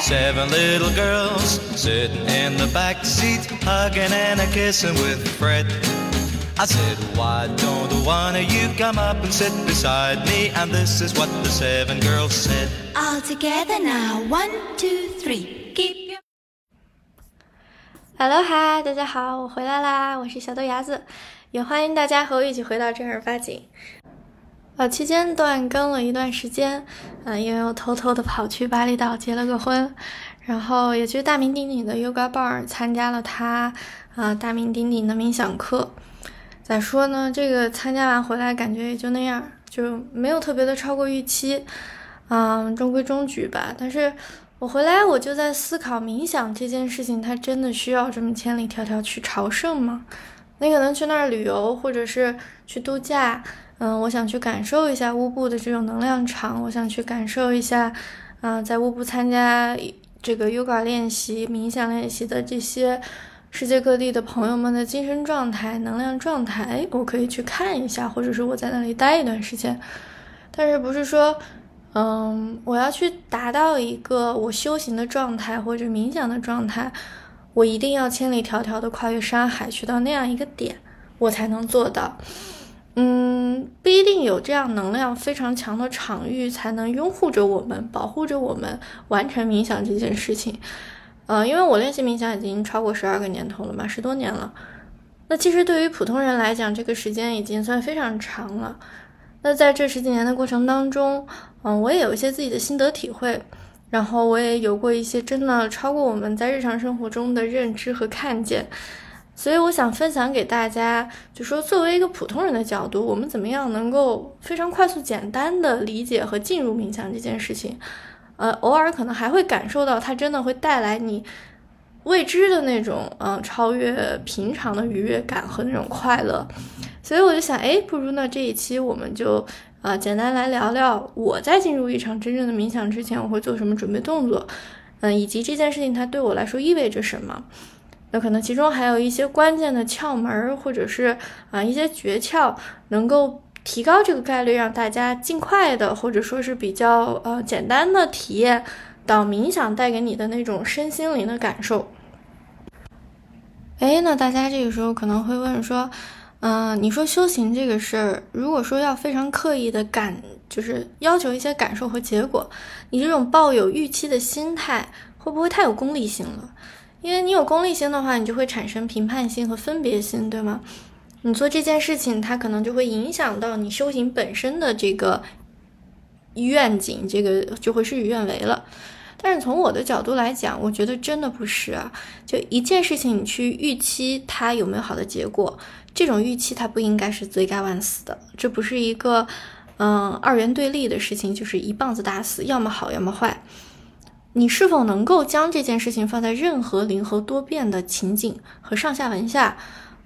Seven little girls sitting in the back seat, hugging and kissing with Fred. I said, why don't one of you come up and sit beside me? And this is what the seven girls said. All together now, 1, 2, 3, keep your...Aloha, 大家好，我回来啦，我是小豆芽子，也欢迎大家和我一起回到正儿八经。期间断更了一段时间，因为我偷偷的跑去巴厘岛结了个婚，然后也去大名鼎鼎的 yoga barn 参加了他大名鼎鼎的冥想课。咋说呢，这个参加完回来感觉也就那样，就没有特别的超过预期，中规中矩吧。但是我回来我就在思考，冥想这件事情它真的需要这么千里迢迢去朝圣吗？你可能去那儿旅游或者是去度假，我想去感受一下乌布的这种能量场，我想去感受一下，在乌布参加这个 yoga 练习、冥想练习的这些世界各地的朋友们的精神状态、能量状态，我可以去看一下，或者是我在那里待一段时间。但是不是说，我要去达到一个我修行的状态或者冥想的状态，我一定要千里迢迢的跨越山海去到那样一个点，我才能做到。不一定有这样能量非常强的场域才能拥护着我们，保护着我们完成冥想这件事情。因为我练习冥想已经超过12个年头了嘛，10多年了。那其实对于普通人来讲，这个时间已经算非常长了。那在这10几年的过程当中，我也有一些自己的心得体会，然后我也有过一些真的超过我们在日常生活中的认知和看见。所以我想分享给大家，就说作为一个普通人的角度，我们怎么样能够非常快速简单的理解和进入冥想这件事情。偶尔可能还会感受到它真的会带来你未知的那种超越平常的愉悦感和那种快乐。所以我就想，不如呢这一期我们就简单来聊聊，我在进入一场真正的冥想之前我会做什么准备动作，以及这件事情它对我来说意味着什么。那可能其中还有一些关键的窍门，或者是一些诀窍，能够提高这个概率，让大家尽快的或者说是比较简单的体验到冥想带给你的那种身心灵的感受。那大家这个时候可能会问说，你说修行这个事儿，如果说要非常刻意的就是要求一些感受和结果，你这种抱有预期的心态会不会太有功利性了？因为你有功利心的话，你就会产生评判心和分别心，对吗？你做这件事情，它可能就会影响到你修行本身的这个愿景，这个就会事与愿违了。但是从我的角度来讲，我觉得真的不是啊。就一件事情，你去预期它有没有好的结果，这种预期它不应该是罪该万死的，这不是一个二元对立的事情，就是一棒子打死，要么好，要么坏。你是否能够将这件事情放在任何灵和多变的情景和上下文下，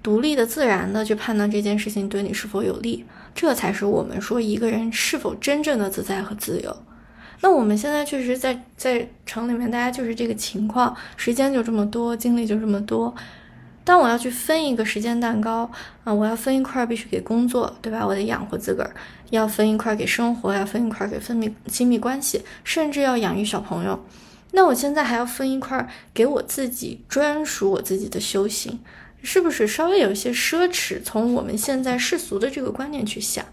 独立的自然的去判断这件事情对你是否有利，这才是我们说一个人是否真正的自在和自由。那我们现在确实在城里面，大家就是这个情况，时间就这么多，精力就这么多。当我要去分一个时间蛋糕，我要分一块必须给工作，对吧？我得养活自个儿，要分一块给生活，要分一块给亲密关系，甚至要养育小朋友。那我现在还要分一块给我自己专属我自己的修行，是不是稍微有一些奢侈？从我们现在世俗的这个观念去想，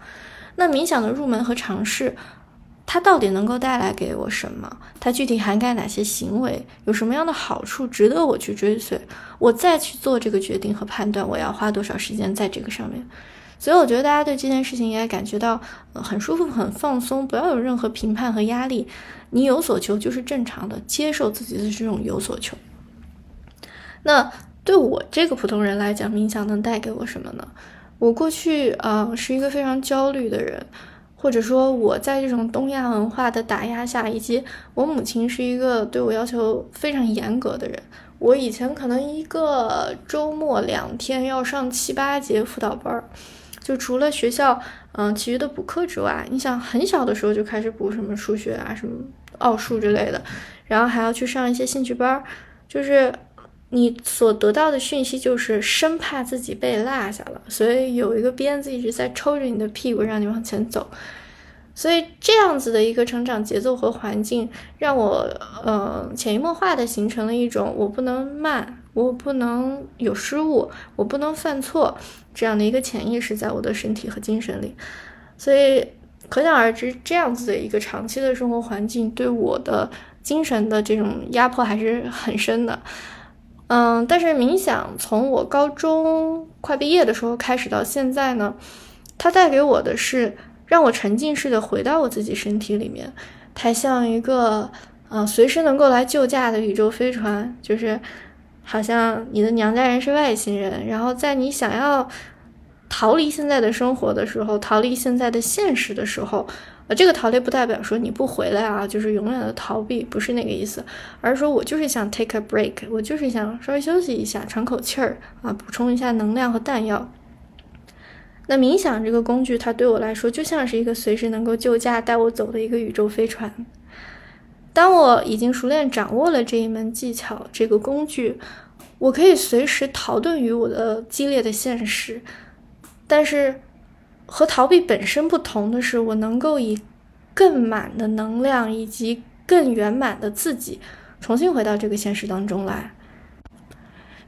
那冥想的入门和尝试，它到底能够带来给我什么？它具体涵盖哪些行为？有什么样的好处值得我去追随？我再去做这个决定和判断，我要花多少时间在这个上面？所以我觉得大家对这件事情应该感觉到很舒服、很放松，不要有任何评判和压力。你有所求就是正常的，接受自己的这种有所求。那对我这个普通人来讲，冥想能带给我什么呢？我过去是一个非常焦虑的人，或者说我在这种东亚文化的打压下，以及我母亲是一个对我要求非常严格的人，我以前可能一个周末2天要上7、8节辅导班，就除了学校其余的补课之外，你想很小的时候就开始补什么数学啊、什么奥数之类的，然后还要去上一些兴趣班，就是你所得到的讯息就是生怕自己被落下了，所以有一个鞭子一直在抽着你的屁股让你往前走。所以这样子的一个成长节奏和环境让我潜移默化的形成了一种我不能慢，我不能有失误，我不能犯错这样的一个潜意识在我的身体和精神里。所以可想而知，这样子的一个长期的生活环境对我的精神的这种压迫还是很深的。但是冥想从我高中快毕业的时候开始到现在呢，它带给我的是让我沉浸式的回到我自己身体里面，它像一个随时能够来救驾的宇宙飞船，就是好像你的娘家人是外星人，然后在你想要逃离现在的生活的时候，逃离现在的现实的时候，这个逃离不代表说你不回来啊，就是永远的逃避，不是那个意思，而是说我就是想 take a break， 我就是想稍微休息一下，喘口气儿啊，补充一下能量和弹药。那冥想这个工具，它对我来说就像是一个随时能够救驾带我走的一个宇宙飞船。当我已经熟练掌握了这一门技巧，这个工具，我可以随时逃遁于我的激烈的现实。但是和逃避本身不同的是，我能够以更满的能量以及更圆满的自己重新回到这个现实当中来。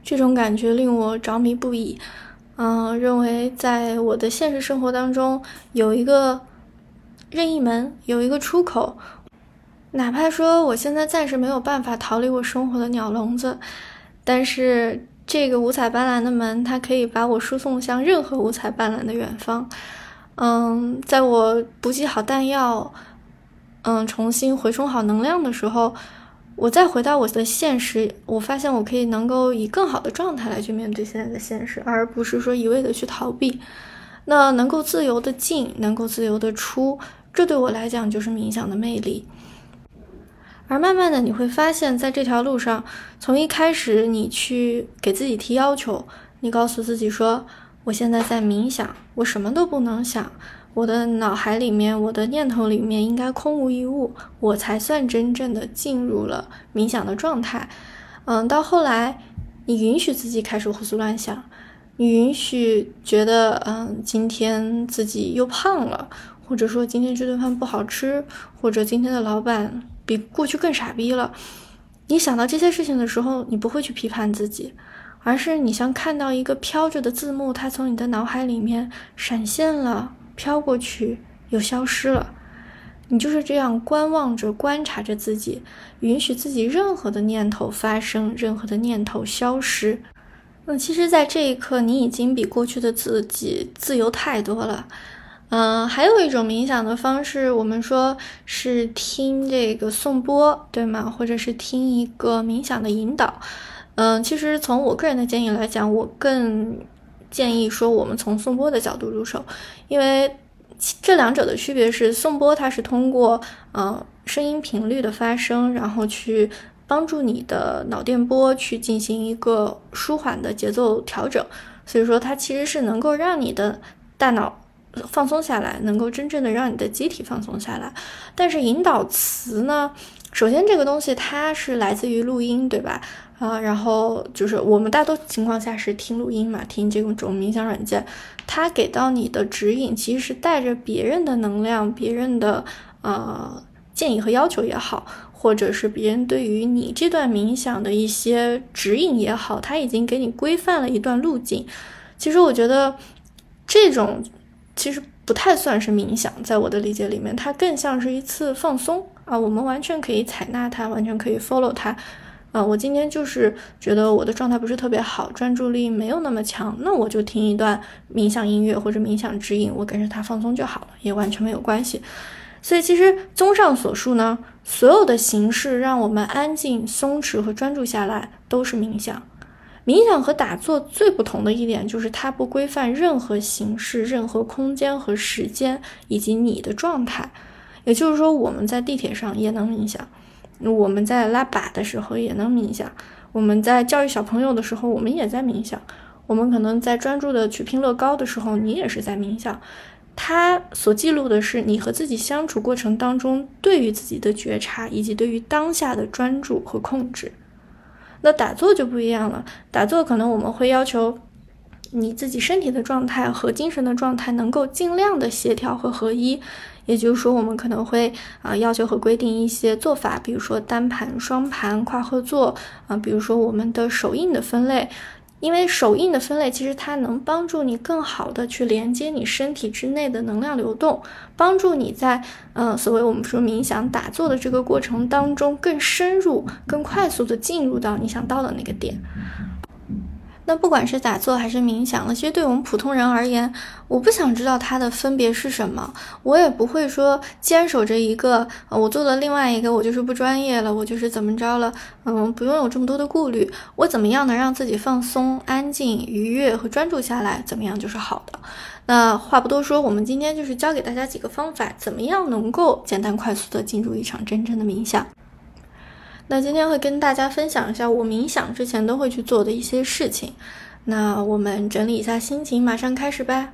这种感觉令我着迷不已，认为在我的现实生活当中有一个任意门，有一个出口，哪怕说我现在暂时没有办法逃离我生活的鸟笼子，但是这个五彩斑斓的门，它可以把我输送向任何五彩斑斓的远方。在我补给好弹药，重新回充好能量的时候，我再回到我的现实，我发现我可以能够以更好的状态来去面对现在的现实，而不是说一味的去逃避。那能够自由的进，能够自由的出，这对我来讲就是冥想的魅力。而慢慢的你会发现，在这条路上，从一开始你去给自己提要求，你告诉自己说，我现在在冥想，我什么都不能想，我的脑海里面，我的念头里面应该空无一物，我才算真正的进入了冥想的状态。到后来你允许自己开始胡思乱想，你允许觉得今天自己又胖了，或者说今天这顿饭不好吃，或者今天的老板比过去更傻逼了。你想到这些事情的时候，你不会去批判自己，而是你像看到一个飘着的字幕，它从你的脑海里面闪现了，飘过去又消失了。你就是这样观望着，观察着自己，允许自己任何的念头发生，任何的念头消失。那其实在这一刻，你已经比过去的自己自由太多了。还有一种冥想的方式，我们说是听这个颂钵，对吗？或者是听一个冥想的引导。其实从我个人的建议来讲，我更建议说我们从颂钵的角度入手，因为这两者的区别是，颂钵它是通过声音频率的发声，然后去帮助你的脑电波去进行一个舒缓的节奏调整，所以说它其实是能够让你的大脑放松下来，能够真正的让你的机体放松下来。但是引导词呢，首先这个东西它是来自于录音，对吧？然后就是我们大多情况下是听录音嘛，听这种冥想软件，它给到你的指引其实是带着别人的能量，别人的建议和要求也好，或者是别人对于你这段冥想的一些指引也好，它已经给你规范了一段路径。其实我觉得这种其实不太算是冥想，在我的理解里面，它更像是一次放松啊。我们完全可以采纳它，完全可以 follow 它。我今天就是觉得我的状态不是特别好，专注力没有那么强，那我就听一段冥想音乐或者冥想指引，我跟着它放松就好了，也完全没有关系。所以其实综上所述呢，所有的形式让我们安静、松弛和专注下来，都是冥想。冥想和打坐最不同的一点就是，它不规范任何形式、任何空间和时间，以及你的状态。也就是说，我们在地铁上也能冥想，我们在拉粑的时候也能冥想，我们在教育小朋友的时候，我们也在冥想，我们可能在专注的去拼乐高的时候，你也是在冥想。它所记录的是你和自己相处过程当中对于自己的觉察，以及对于当下的专注和控制。那打坐就不一样了，打坐可能我们会要求你自己身体的状态和精神的状态能够尽量的协调和合一，也就是说我们可能会要求和规定一些做法，比如说单盘、双盘、跨合坐比如说我们的手印的分类，因为手印的分类其实它能帮助你更好的去连接你身体之内的能量流动，帮助你在所谓我们说冥想打坐的这个过程当中更深入、更快速的进入到你想到的那个点。那不管是打坐还是冥想了，其实对我们普通人而言，我不想知道它的分别是什么，我也不会说坚守着一个我做了另外一个我就是不专业了，我就是怎么着了，不用有这么多的顾虑，我怎么样能让自己放松、安静、愉悦和专注下来，怎么样就是好的。那话不多说，我们今天就是教给大家几个方法，怎么样能够简单快速的进入一场真正的冥想。那今天会跟大家分享一下我冥想之前都会去做的一些事情，那我们整理一下心情，马上开始吧。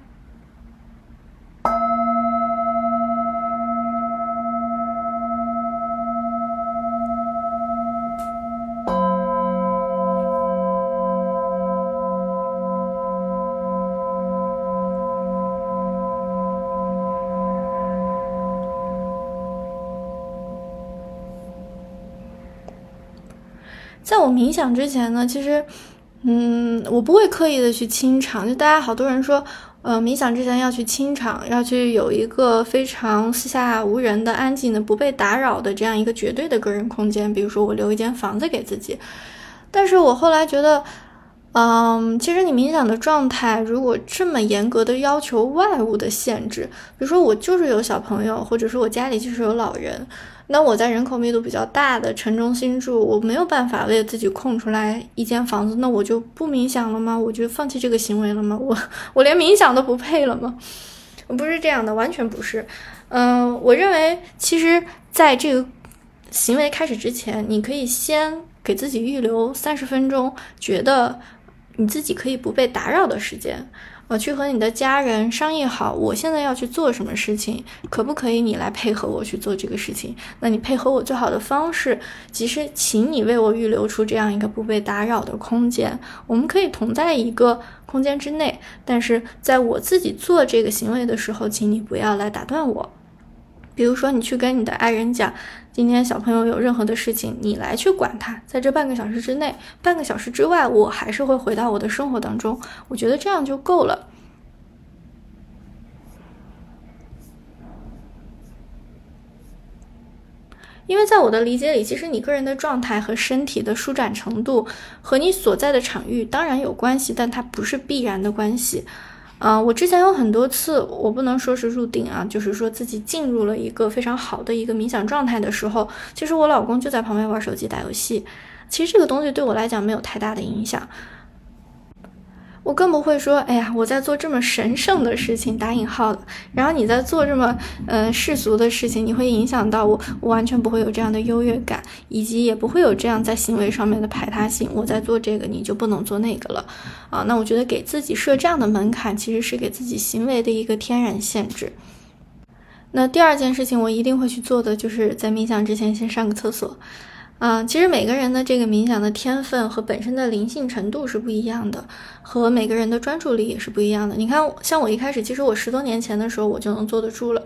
在我冥想之前呢，其实我不会刻意的去清场，就大家好多人说冥想之前要去清场，要去有一个非常四下无人的、安静的、不被打扰的这样一个绝对的个人空间，比如说我留一间房子给自己。但是我后来觉得其实你冥想的状态如果这么严格的要求外物的限制，比如说我就是有小朋友，或者说我家里就是有老人，那我在人口密度比较大的城中心住，我没有办法为自己空出来一间房子，那我就不冥想了吗？我就放弃这个行为了吗？我连冥想都不配了吗？不是这样的，完全不是。我认为其实在这个行为开始之前，你可以先给自己预留30分钟，觉得你自己可以不被打扰的时间，去和你的家人商议好，我现在要去做什么事情，可不可以你来配合我去做这个事情？那你配合我最好的方式，其实请你为我预留出这样一个不被打扰的空间，我们可以同在一个空间之内，但是在我自己做这个行为的时候，请你不要来打断我。比如说你去跟你的爱人讲，今天小朋友有任何的事情你来去管他，在这半个小时之内，半个小时之外我还是会回到我的生活当中，我觉得这样就够了。因为在我的理解里，其实你个人的状态和身体的舒展程度和你所在的场域当然有关系，但它不是必然的关系。我之前有很多次，我不能说是入定啊，就是说自己进入了一个非常好的一个冥想状态的时候，其实我老公就在旁边玩手机打游戏，其实这个东西对我来讲没有太大的影响，我更不会说哎呀我在做这么神圣的事情，打引号的，然后你在做这么世俗的事情，你会影响到我，我完全不会有这样的优越感，以及也不会有这样在行为上面的排他性，我在做这个你就不能做那个了啊。那我觉得给自己设这样的门槛，其实是给自己行为的一个天然限制。那第二件事情我一定会去做的，就是在冥想之前先上个厕所。其实每个人的这个冥想的天分和本身的灵性程度是不一样的，和每个人的专注力也是不一样的。你看，像我一开始，其实我10多年前的时候我就能坐得住了，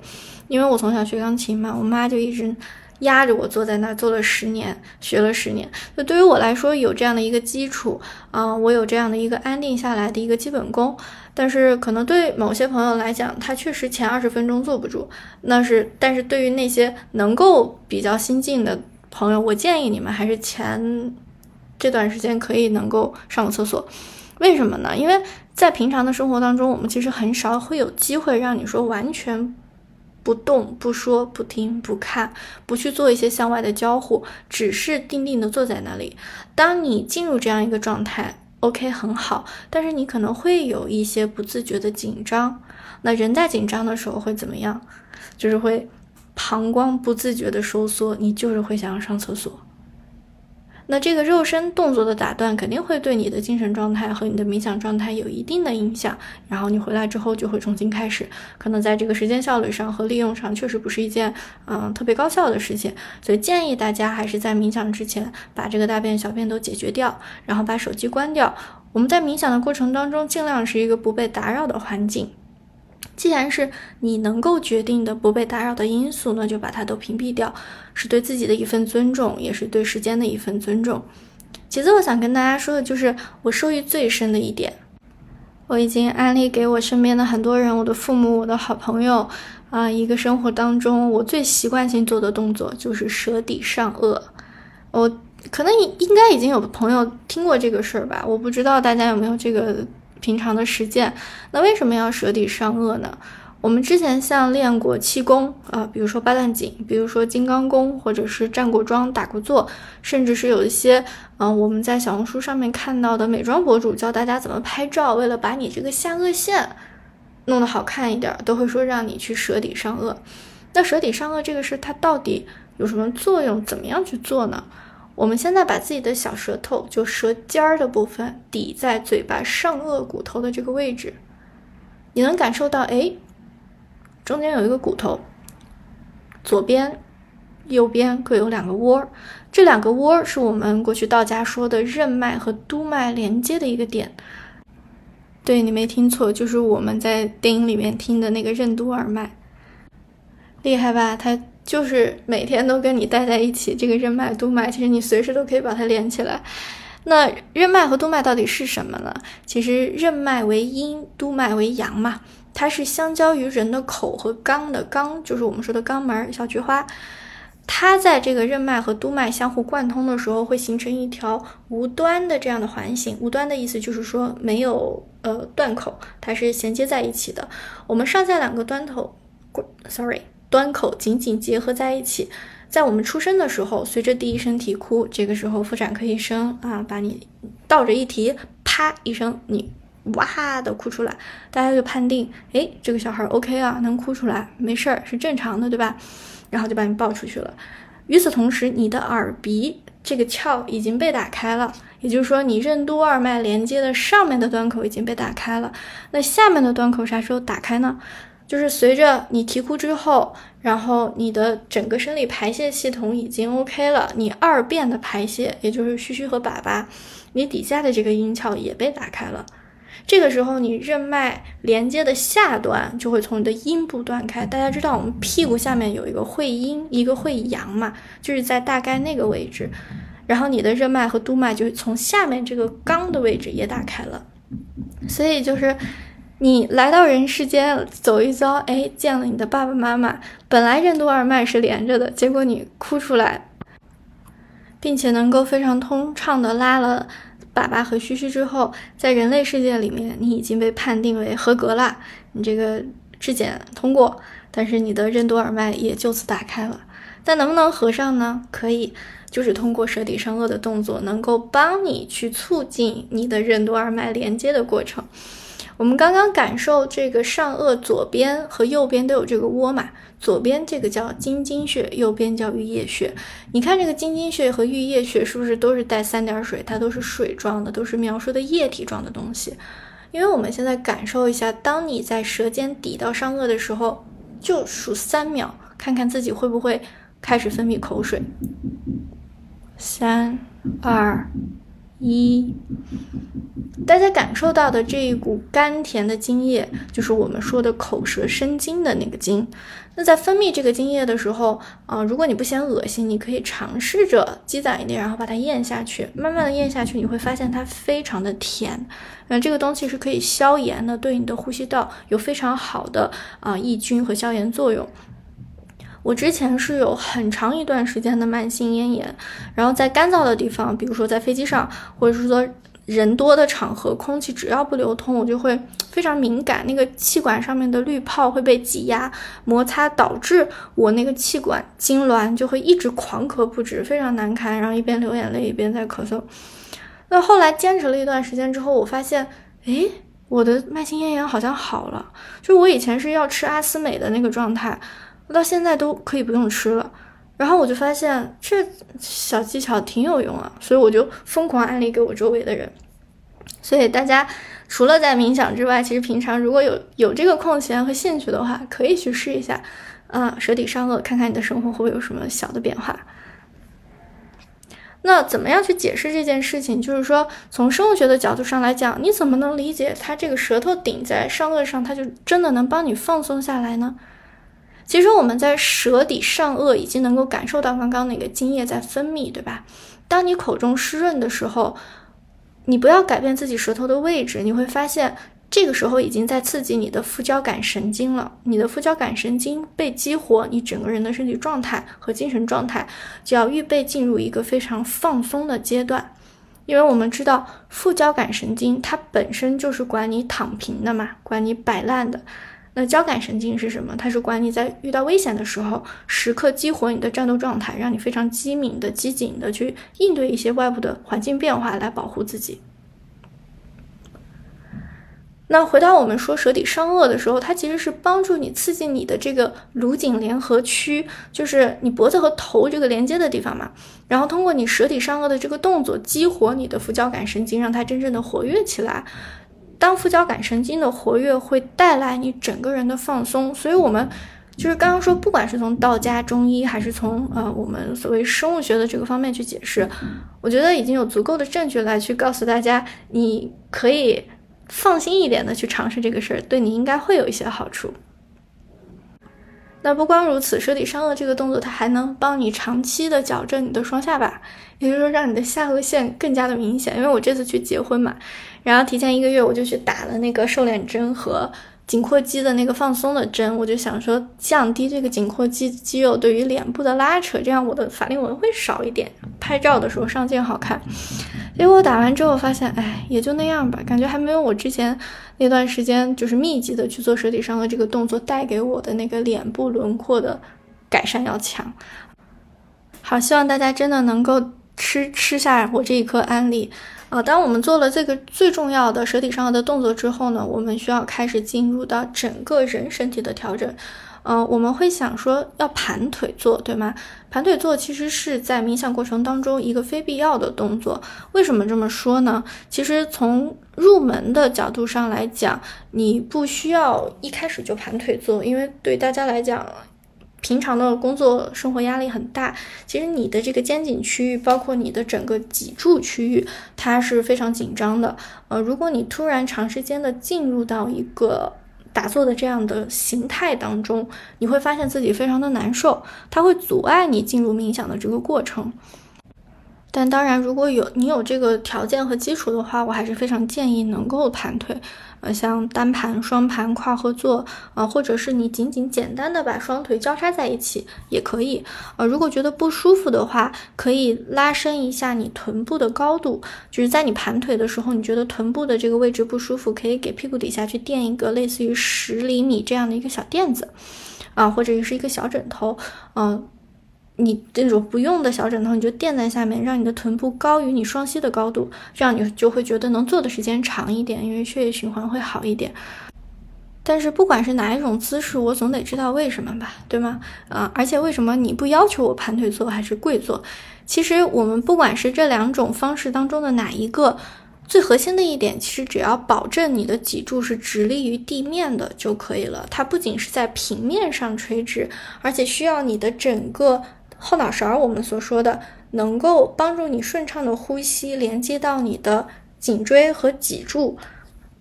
因为我从小学钢琴嘛，我妈就一直压着我坐在那儿，坐了10年，学了10年。就对于我来说，有这样的一个基础，我有这样的一个安定下来的一个基本功。但是可能对某些朋友来讲，他确实前20分钟坐不住，但是对于那些能够比较新进的朋友，我建议你们还是前这段时间可以能够上个厕所。为什么呢？因为在平常的生活当中，我们其实很少会有机会让你说完全不动、不说、不听、不看、不去做一些向外的交互，只是定定的坐在那里。当你进入这样一个状态 OK 很好，但是你可能会有一些不自觉的紧张。那人在紧张的时候会怎么样？就是会膀胱不自觉的收缩，你就是会想要上厕所。那这个热身动作的打断肯定会对你的精神状态和你的冥想状态有一定的影响，然后你回来之后就会重新开始，可能在这个时间效率上和利用上确实不是一件特别高效的事情，所以建议大家还是在冥想之前把这个大便小便都解决掉，然后把手机关掉。我们在冥想的过程当中尽量是一个不被打扰的环境，既然是你能够决定的不被打扰的因素，那就把它都屏蔽掉，是对自己的一份尊重，也是对时间的一份尊重。其次我想跟大家说的就是我受益最深的一点，我已经安利给我身边的很多人，我的父母，我的好朋友一个生活当中我最习惯性做的动作就是舌抵上颚。我可能应该已经有朋友听过这个事儿吧，我不知道大家有没有这个平常的实践。那为什么要舌抵上颚呢？我们之前像练过气功比如说八段锦，比如说金刚功，或者是站过桩打过坐，甚至是有一些我们在小红书上面看到的美妆博主教大家怎么拍照，为了把你这个下颚线弄得好看一点，都会说让你去舌抵上颚。那舌抵上颚这个事它到底有什么作用，怎么样去做呢？我们现在把自己的小舌头，就舌尖儿的部分抵在嘴巴上颚骨头的这个位置，你能感受到中间有一个骨头，左边右边各有两个窝，这两个窝是我们过去道家说的任脉和督脉连接的一个点。对，你没听错，就是我们在电影里面听的那个任督二脉。厉害吧？它就是每天都跟你待在一起，这个任脉督脉其实你随时都可以把它连起来。那任脉和督脉到底是什么呢？其实任脉为阴，督脉为阳嘛，它是相交于人的口和肛的肛，就是我们说的肛门小菊花。它在这个任脉和督脉相互贯通的时候，会形成一条无端的这样的环形。无端的意思就是说没有断口，它是衔接在一起的。我们上下两个端口紧紧结合在一起。在我们出生的时候，随着第一声啼哭，这个时候妇产科医生把你倒着一提，啪一声，你哇的哭出来，大家就判定这个小孩 OK 啊，能哭出来，没事儿，是正常的，对吧？然后就把你抱出去了。与此同时，你的耳鼻这个窍已经被打开了，也就是说你任督二脉连接的上面的端口已经被打开了。那下面的端口啥时候打开呢？就是随着你啼哭之后，然后你的整个生理排泄系统已经 OK 了，你二便的排泄，也就是嘘嘘和粑粑，你底下的这个阴窍也被打开了。这个时候你任脉连接的下端就会从你的阴部断开。大家知道我们屁股下面有一个会阴一个会阳嘛，就是在大概那个位置，然后你的任脉和督脉就从下面这个肛的位置也打开了。所以就是你来到人世间走一遭，见了你的爸爸妈妈，本来任督二脉是连着的，结果你哭出来，并且能够非常通畅的拉了粑粑和嘘嘘之后，在人类世界里面你已经被判定为合格了，你这个质检通过，但是你的任督二脉也就此打开了。但能不能合上呢？可以，就是通过舌抵上颚的动作能够帮你去促进你的任督二脉连接的过程。我们刚刚感受这个上颚左边和右边都有这个窝嘛，左边这个叫津津穴，右边叫玉液穴。你看这个津津穴和玉液穴是不是都是带三点水，它都是水状的，都是描述的液体状的东西。因为我们现在感受一下，当你在舌尖抵到上颚的时候，就数3秒，看看自己会不会开始分泌口水。3、2、1，大家感受到的这一股甘甜的津液，就是我们说的口舌生津的那个津。那在分泌这个津液的时候如果你不嫌恶心，你可以尝试着积攒一点，然后把它咽下去，慢慢的咽下去，你会发现它非常的甜。这个东西是可以消炎的，对你的呼吸道有非常好的抑菌和消炎作用。我之前是有很长一段时间的慢性咽炎，然后在干燥的地方，比如说在飞机上，或者是说人多的场合，空气只要不流通，我就会非常敏感，那个气管上面的滤泡会被挤压摩擦，导致我那个气管痉挛，就会一直狂咳不止，非常难堪，然后一边流眼泪一边在咳嗽。那后来坚持了一段时间之后，我发现我的慢性咽炎好像好了，就是我以前是要吃阿斯美的那个状态，到现在都可以不用吃了。然后我就发现这小技巧挺有用啊，所以我就疯狂安利给我周围的人。所以大家除了在冥想之外，其实平常如果有这个空闲和兴趣的话，可以去试一下舌抵上颚，看看你的生活会有什么小的变化。那怎么样去解释这件事情，就是说从生物学的角度上来讲，你怎么能理解它这个舌头顶在上颚上，它就真的能帮你放松下来呢？其实我们在舌抵上颚已经能够感受到刚刚那个津液在分泌，对吧？当你口中湿润的时候，你不要改变自己舌头的位置，你会发现这个时候已经在刺激你的副交感神经了，你的副交感神经被激活，你整个人的身体状态和精神状态就要预备进入一个非常放松的阶段。因为我们知道副交感神经它本身就是管你躺平的嘛，管你摆烂的。那交感神经是什么？它是管你在遇到危险的时候时刻激活你的战斗状态，让你非常机敏的机警的去应对一些外部的环境变化来保护自己。那回到我们说舌抵上颚的时候，它其实是帮助你刺激你的这个颅颈联合区，就是你脖子和头这个连接的地方嘛，然后通过你舌抵上颚的这个动作激活你的副交感神经，让它真正的活跃起来。当副交感神经的活跃会带来你整个人的放松。所以我们就是刚刚说，不管是从道家、中医，还是从我们所谓生物学的这个方面去解释，我觉得已经有足够的证据来去告诉大家，你可以放心一点的去尝试这个事儿，对你应该会有一些好处。那不光如此，舌抵上颚这个动作它还能帮你长期的矫正你的双下巴，也就是说让你的下颌线更加的明显。因为我这次去结婚嘛，然后提前1个月我就去打了那个瘦脸针和颈阔肌的那个放松的针，我就想说降低这个颈阔肌肌肉对于脸部的拉扯，这样我的法令纹会少一点，拍照的时候上镜好看。结果打完之后发现，也就那样吧，感觉还没有我之前那段时间就是密集的去做舌抵上颚这个动作带给我的那个脸部轮廓的改善要强。好，希望大家真的能够吃下我这一颗安利。当我们做了这个最重要的舌抵上颚的动作之后呢，我们需要开始进入到整个人身体的调整。我们会想说要盘腿坐，对吗？盘腿坐其实是在冥想过程当中一个非必要的动作。为什么这么说呢？其实从入门的角度上来讲，你不需要一开始就盘腿坐，因为对大家来讲，平常的工作生活压力很大，其实你的这个肩颈区域，包括你的整个脊柱区域，它是非常紧张的。如果你突然长时间的进入到一个打坐的这样的形态当中，你会发现自己非常的难受，它会阻碍你进入冥想的这个过程。但当然，如果你有这个条件和基础的话，我还是非常建议能够盘腿，像单盘、双盘、跨合坐或者是你仅简单的把双腿交叉在一起也可以。如果觉得不舒服的话，可以拉伸一下你臀部的高度，就是在你盘腿的时候，你觉得臀部的这个位置不舒服，可以给屁股底下去垫一个类似于10厘米这样的一个小垫子或者是一个小枕头。你这种不用的小枕头你就垫在下面，让你的臀部高于你双膝的高度，这样你就会觉得能坐的时间长一点，因为血液循环会好一点。但是不管是哪一种姿势，我总得知道为什么吧，对吗？而且为什么你不要求我盘腿坐还是跪坐？其实我们不管是这两种方式当中的哪一个，最核心的一点，其实只要保证你的脊柱是直立于地面的就可以了。它不仅是在平面上垂直，而且需要你的整个后脑勺，我们所说的能够帮助你顺畅的呼吸，连接到你的颈椎和脊柱，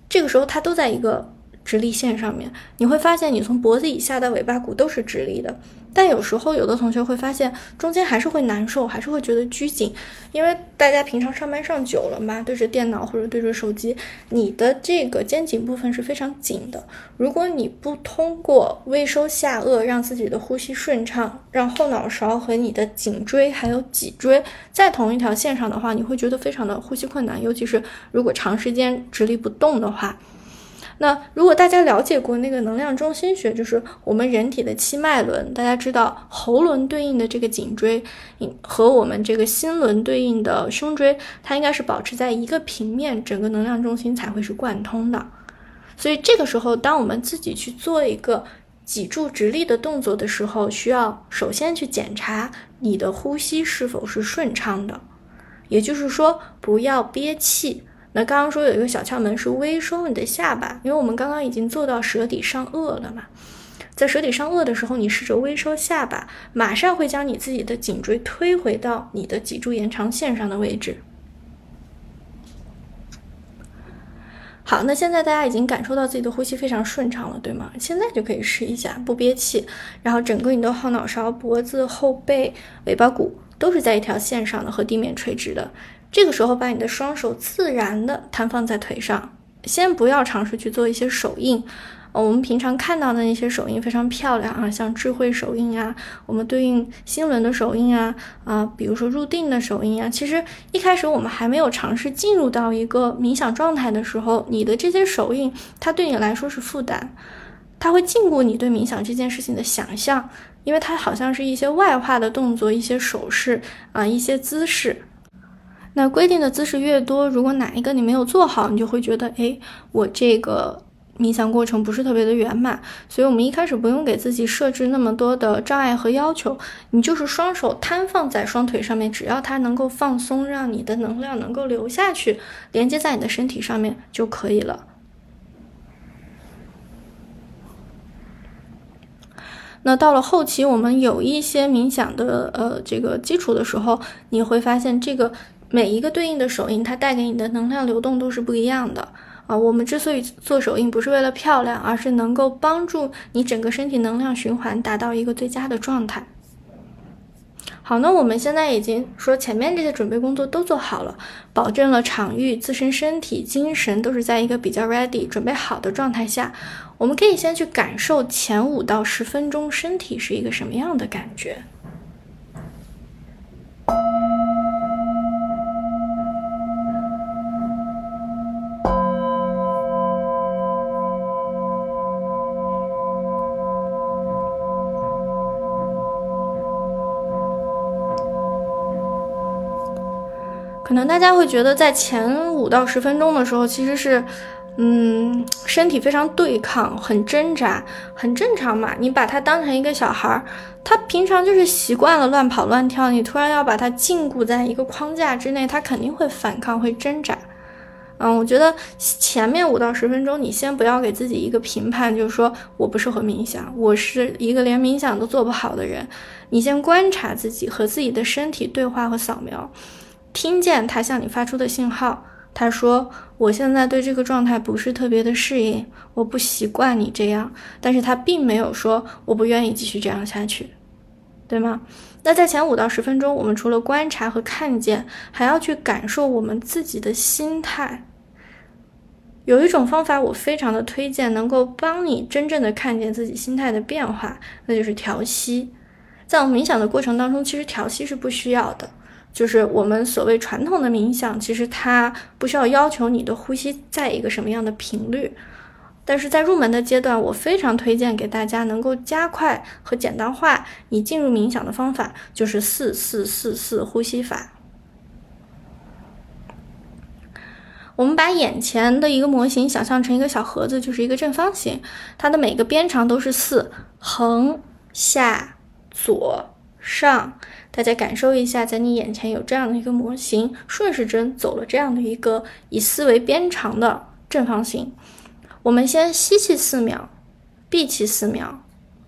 这个时候它都在一个直立线上面。你会发现你从脖子以下到尾巴骨都是直立的，但有时候有的同学会发现中间还是会难受，还是会觉得拘谨，因为大家平常上班上久了嘛，对着电脑或者对着手机，你的这个肩颈部分是非常紧的。如果你不通过微收下颚让自己的呼吸顺畅，让后脑勺和你的颈椎还有脊椎在同一条线上的话，你会觉得非常的呼吸困难，尤其是如果长时间直立不动的话。那如果大家了解过那个能量中心学，就是我们人体的7脉轮，大家知道喉轮对应的这个颈椎和我们这个心轮对应的胸椎，它应该是保持在一个平面，整个能量中心才会是贯通的。所以这个时候，当我们自己去做一个脊柱直立的动作的时候，需要首先去检查你的呼吸是否是顺畅的，也就是说不要憋气。那刚刚说有一个小窍门是微收你的下巴，因为我们刚刚已经做到舌抵上颚了嘛，在舌抵上颚的时候，你试着微收下巴，马上会将你自己的颈椎推回到你的脊柱延长线上的位置。好，那现在大家已经感受到自己的呼吸非常顺畅了，对吗？现在就可以试一下不憋气，然后整个你的后脑勺、脖子、后背、尾巴骨都是在一条线上的，和地面垂直的。这个时候把你的双手自然的摊放在腿上，先不要尝试去做一些手印，我们平常看到的那些手印非常漂亮啊，像智慧手印啊，我们对应心轮的手印啊，比如说入定的手印啊。其实一开始我们还没有尝试进入到一个冥想状态的时候，你的这些手印它对你来说是负担，它会禁锢你对冥想这件事情的想象，因为它好像是一些外化的动作，一些手势啊，一些姿势。那规定的姿势越多，如果哪一个你没有做好，你就会觉得我这个冥想过程不是特别的圆满。所以我们一开始不用给自己设置那么多的障碍和要求，你就是双手摊放在双腿上面，只要它能够放松，让你的能量能够流下去，连接在你的身体上面就可以了。那到了后期我们有一些冥想的这个基础的时候，你会发现这个每一个对应的手印它带给你的能量流动都是不一样的啊，我们之所以做手印不是为了漂亮，而是能够帮助你整个身体能量循环达到一个最佳的状态。好，那我们现在已经说前面这些准备工作都做好了，保证了场域、自身身体、精神都是在一个比较 ready 准备好的状态下，我们可以先去感受前5到10分钟身体是一个什么样的感觉。可能大家会觉得在前5到10分钟的时候其实是身体非常对抗，很挣扎，很正常嘛，你把它当成一个小孩，他平常就是习惯了乱跑乱跳，你突然要把它禁锢在一个框架之内，他肯定会反抗，会挣扎。我觉得前面5到10分钟你先不要给自己一个评判，就是说我不适合冥想，我是一个连冥想都做不好的人。你先观察自己，和自己的身体对话和扫描，听见他向你发出的信号，他说我现在对这个状态不是特别的适应，我不习惯你这样，但是他并没有说我不愿意继续这样下去，对吗？那在前5到10分钟我们除了观察和看见，还要去感受我们自己的心态。有一种方法我非常的推荐，能够帮你真正的看见自己心态的变化，那就是调息。在我们冥想的过程当中，其实调息是不需要的，就是我们所谓传统的冥想，其实它不需要要求你的呼吸在一个什么样的频率，但是在入门的阶段，我非常推荐给大家能够加快和简单化你进入冥想的方法，就是4-4-4-4呼吸法。我们把眼前的一个模型想象成一个小盒子，就是一个正方形，它的每个边长都是4，横、下、左、上。大家感受一下，在你眼前有这样的一个模型，顺时针走了这样的一个以4为边长的正方形。我们先吸气4秒，闭气4秒，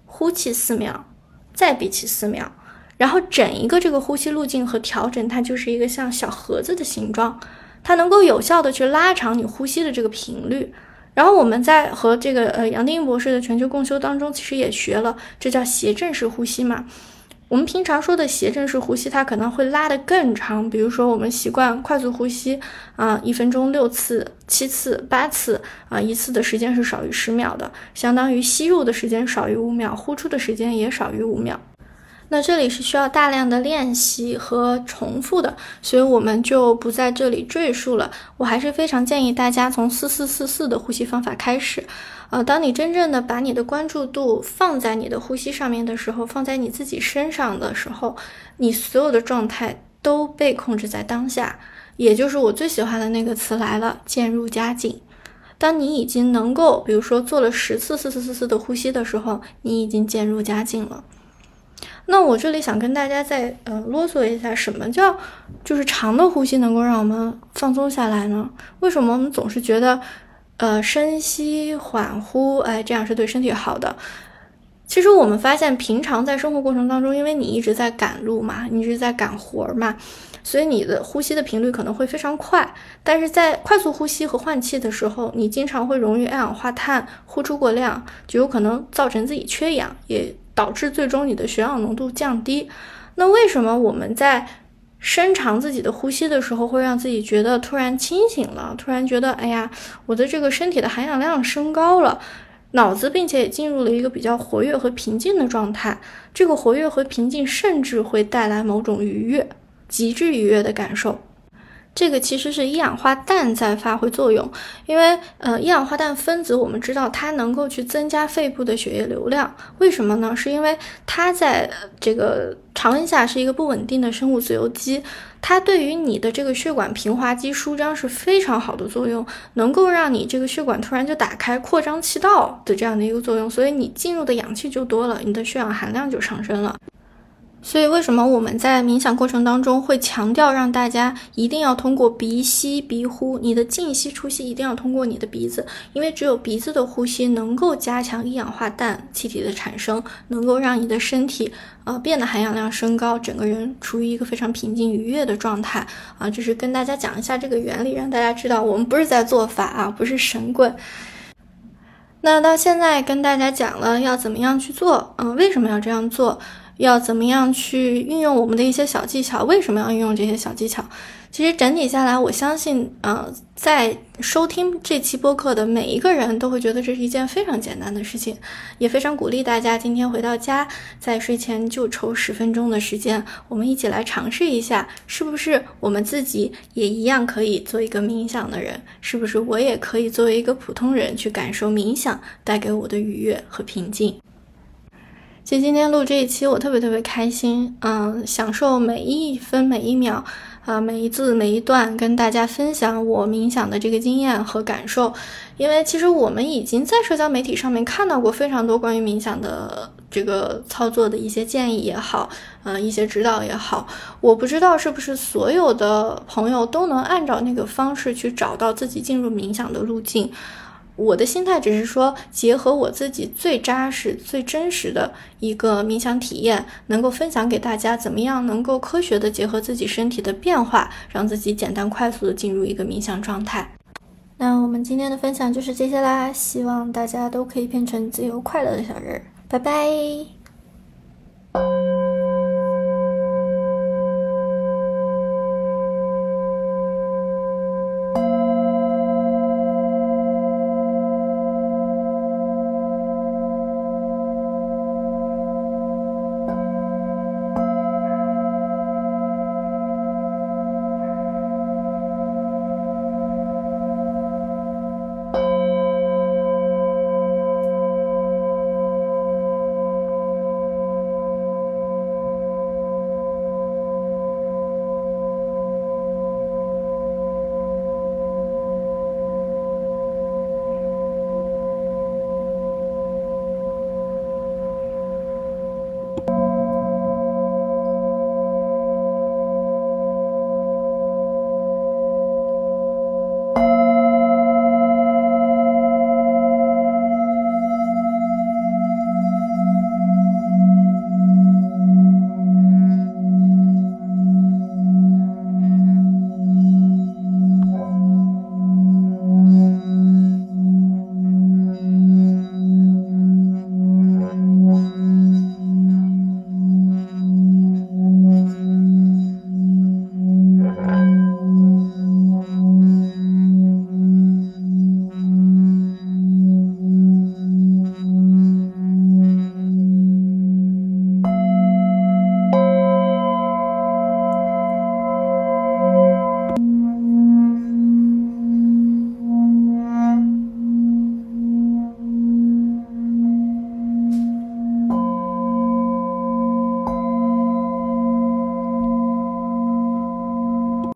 呼气4秒，再闭气4秒，然后整一个这个呼吸路径和调整，它就是一个像小盒子的形状，它能够有效的去拉长你呼吸的这个频率。然后我们在和这个杨定一博士的全球共修当中，其实也学了，这叫斜正式呼吸嘛。我们平常说的斜正式呼吸，它可能会拉得更长，比如说我们习惯快速呼吸1分钟6次7次8次一次的时间是少于10秒的，相当于吸入的时间少于5秒，呼出的时间也少于5秒。那这里是需要大量的练习和重复的，所以我们就不在这里赘述了。我还是非常建议大家从4-4-4-4的呼吸方法开始。当你真正的把你的关注度放在你的呼吸上面的时候，放在你自己身上的时候，你所有的状态都被控制在当下，也就是我最喜欢的那个词来了，渐入佳境。当你已经能够比如说做了10次444的呼吸的时候，你已经渐入佳境了。那我这里想跟大家再啰嗦一下，什么叫就是长的呼吸能够让我们放松下来呢？为什么我们总是觉得深吸缓呼，哎，这样是对身体好的？其实我们发现平常在生活过程当中，因为你一直在赶路嘛，你一直在赶活嘛，所以你的呼吸的频率可能会非常快，但是在快速呼吸和换气的时候，你经常会溶于二氧化碳，呼出过量，就有可能造成自己缺氧，也导致最终你的血氧浓度降低。那为什么我们在伸长自己的呼吸的时候会让自己觉得突然清醒了，突然觉得哎呀，我的这个身体的含氧量升高了，脑子并且也进入了一个比较活跃和平静的状态？这个活跃和平静甚至会带来某种愉悦，极致愉悦的感受。这个其实是一氧化氮在发挥作用，因为一氧化氮分子我们知道它能够去增加肺部的血液流量，为什么呢？是因为它在这个常温下是一个不稳定的生物自由基，它对于你的这个血管平滑肌舒张是非常好的作用，能够让你这个血管突然就打开，扩张气道的这样的一个作用，所以你进入的氧气就多了，你的血氧含量就上升了。所以为什么我们在冥想过程当中会强调让大家一定要通过鼻吸鼻呼，你的进吸出吸一定要通过你的鼻子，因为只有鼻子的呼吸能够加强一氧化氮气体的产生，能够让你的身体变得含氧量升高，整个人处于一个非常平静愉悦的状态啊。就是跟大家讲一下这个原理，让大家知道我们不是在做法啊，不是神棍。那到现在跟大家讲了要怎么样去做，为什么要这样做，要怎么样去运用我们的一些小技巧，为什么要运用这些小技巧。其实整体下来，我相信在收听这期播客的每一个人都会觉得这是一件非常简单的事情，也非常鼓励大家今天回到家，在睡前就抽10分钟的时间，我们一起来尝试一下，是不是我们自己也一样可以做一个冥想的人，是不是我也可以作为一个普通人去感受冥想带给我的愉悦和平静。其实今天录这一期我特别开心，享受每一分每一秒每一字每一段跟大家分享我冥想的这个经验和感受。因为其实我们已经在社交媒体上面看到过非常多关于冥想的这个操作的一些建议也好，一些指导也好，我不知道是不是所有的朋友都能按照那个方式去找到自己进入冥想的路径。我的心态只是说，结合我自己最扎实最真实的一个冥想体验，能够分享给大家怎么样能够科学的结合自己身体的变化，让自己简单快速的进入一个冥想状态。那我们今天的分享就是这些啦，希望大家都可以变成自由快乐的小人，拜拜。